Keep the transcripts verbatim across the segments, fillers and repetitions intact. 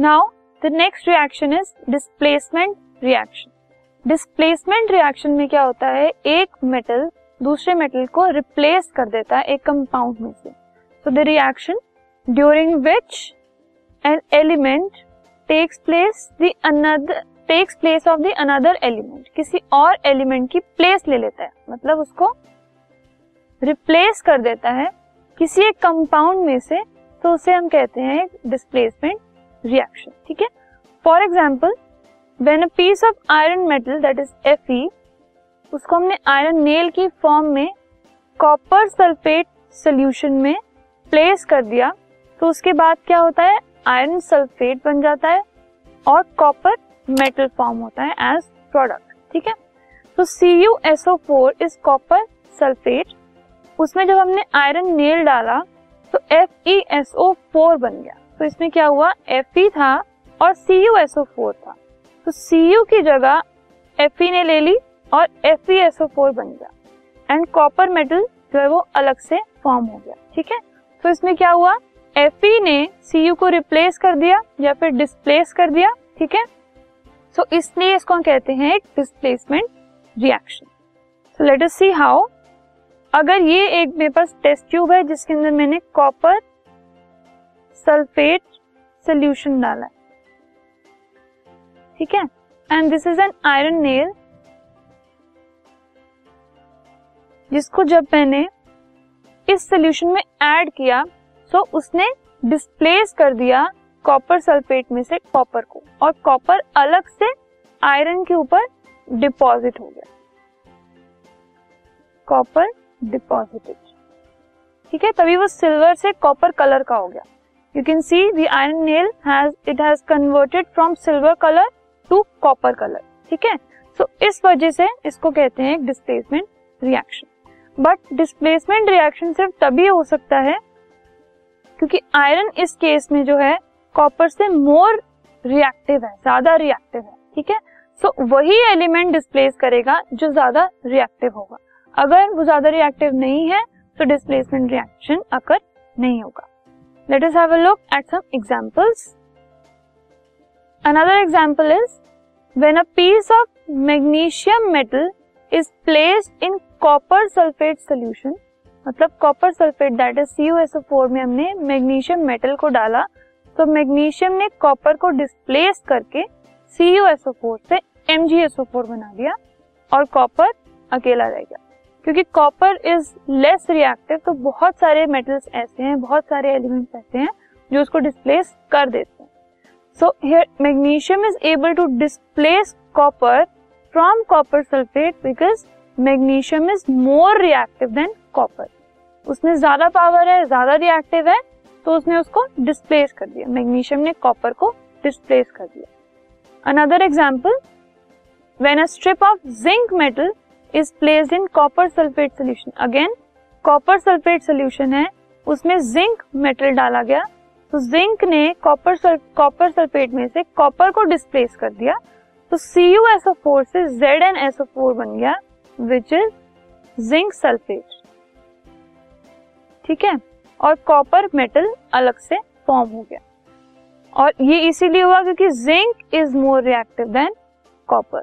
Now the next reaction is displacement reaction. Displacement reaction में क्या होता है, एक मेटल दूसरे मेटल को रिप्लेस कर देता है एक कंपाउंड में से। So the reaction during which an element takes place the another takes place of the another element, किसी और एलिमेंट की प्लेस ले लेता है, मतलब उसको रिप्लेस कर देता है किसी एक कंपाउंड में से, तो उसे हम कहते हैं डिस्प्लेसमेंट रिएक्शन। ठीक है, for example when a piece of iron metal that is Fe, उसको हमने आयरन नेल की फॉर्म में कॉपर सल्फेट सॉल्यूशन में प्लेस कर दिया, तो उसके बाद क्या होता है, आयरन सल्फेट बन जाता है और कॉपर मेटल फॉर्म होता है एज प्रोडक्ट। ठीक है, तो C U S O four is copper sulphate, उसमें जब हमने आयरन नेल डाला तो F E S O four बन गया। तो इसमें क्या हुआ, Fe था और C U S O four था, तो Cu की जगह Fe ने ले ली और F E S O four बन गया एंड कॉपर मेटल जो है वो अलग से फॉर्म हो गया। ठीक है, तो इसमें क्या हुआ, Fe ने Cu को रिप्लेस कर दिया या फिर डिस्प्लेस कर दिया। ठीक है, सो so, इसलिए इसको हम कहते हैं एक displacement reaction. So let us see how, अगर ये एक मेरे पास टेस्ट ट्यूब है जिसके अंदर मैंने कॉपर सल्फेट सॉल्यूशन डाला है, ठीक है, and this is an iron nail जिसको जब मैंने इस सॉल्यूशन में ऐड किया तो उसने डिस्प्लेस कर दिया कॉपर सल्फेट में से कॉपर को, और कॉपर अलग से आयरन के ऊपर डिपॉजिट हो गया, कॉपर डिपॉजिटेड। ठीक है, तभी वो सिल्वर से कॉपर कलर का हो गया। You can see the iron nail has it has converted from silver colour to copper colour. ठीक है, सो इस वजह से इसको कहते हैं displacement reaction. But displacement reaction सिर्फ तभी हो सकता है क्योंकि आयरन इस केस में जो है कॉपर से मोर रिएक्टिव है, ज्यादा रिएक्टिव है। ठीक है, सो so, वही एलिमेंट डिस्प्लेस करेगा जो ज्यादा रिएक्टिव होगा। अगर वो ज्यादा रिएक्टिव नहीं है तो डिस्प्लेसमेंट रिएक्शन अकर नहीं होगा। Let us have a look at some examples. Another example is when a piece of magnesium metal is placed in copper sulphate solution, मतलब copper sulphate that is C U S O four में हमने magnesium metal को डाला, तो magnesium ने copper को displace करके C U S O four से M G S O four बना दिया और कॉपर अकेला रह गया। क्योंकि कॉपर इज लेस रिएक्टिव, तो बहुत सारे मेटल्स ऐसे हैं, बहुत सारे एलिमेंट्स ऐसे हैं जो उसको डिस्प्लेस कर देते हैं। So here magnesium is able to displace copper from copper sulphate because magnesium is more reactive than copper. उसमें ज्यादा पावर है, ज्यादा रिएक्टिव है, तो उसने उसको डिस्प्लेस कर दिया, मैग्नीशियम ने कॉपर को डिस्प्लेस कर दिया। Another example, when a strip of zinc metal is placed in copper sulphate solution, again copper sulphate solution है, उसमें जिंक मेटल डाला गया, तो जिंक ने कॉपर कॉपर सल्फेट में से कॉपर को डिस्प्लेस कर दिया, तो C U S O four से Z N S O four बन गया विच इज जिंक सल्फेट। ठीक है, और कॉपर मेटल अलग से फॉर्म हो गया, और ये इसीलिए हुआ क्योंकि zinc is more reactive than copper.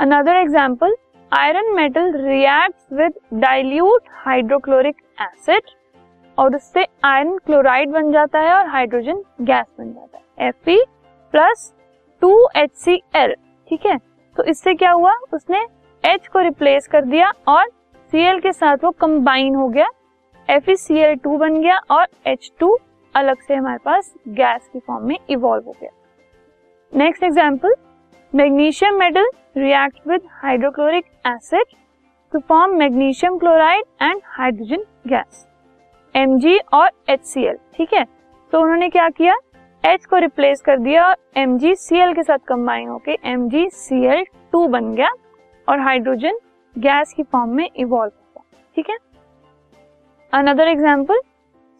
Another example, iron metal reacts with dilute hydrochloric acid और उससे आयरन क्लोराइड बन जाता है और हाइड्रोजन गैस बन जाता है, Fe plus two H C L. ठीक है, तो इससे क्या हुआ, उसने H को रिप्लेस कर दिया और Cl के साथ वो कंबाइन हो गया, F E C L two बन गया और एच टू अलग से हमारे पास गैस की फॉर्म में इवॉल्व हो गया। Next example, magnesium metal react with hydrochloric acid to form magnesium chloride and hydrogen gas, Mg और HCl। ठीक है, तो उन्होंने क्या किया, H को रिप्लेस कर दिया और एम जी सी एल के साथ कंबाइन होके M G C L two बन गया और हाइड्रोजन गैस की फॉर्म में इवॉल्व हो गया। ठीक है, another example,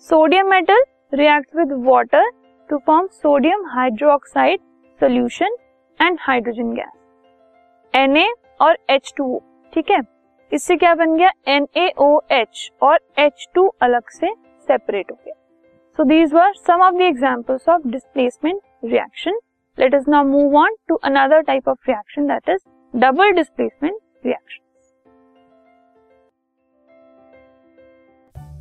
sodium metal react with water to form sodium hydroxide solution and hydrogen gas, Na और एच टू ओ। ठीक है, इससे क्या बन गया, एन ए ओ एच और एच टू अलग से सेपरेट हो गया। So these were some of the examples of displacement reaction. Let us now move on to another type of reaction, that is double displacement reaction.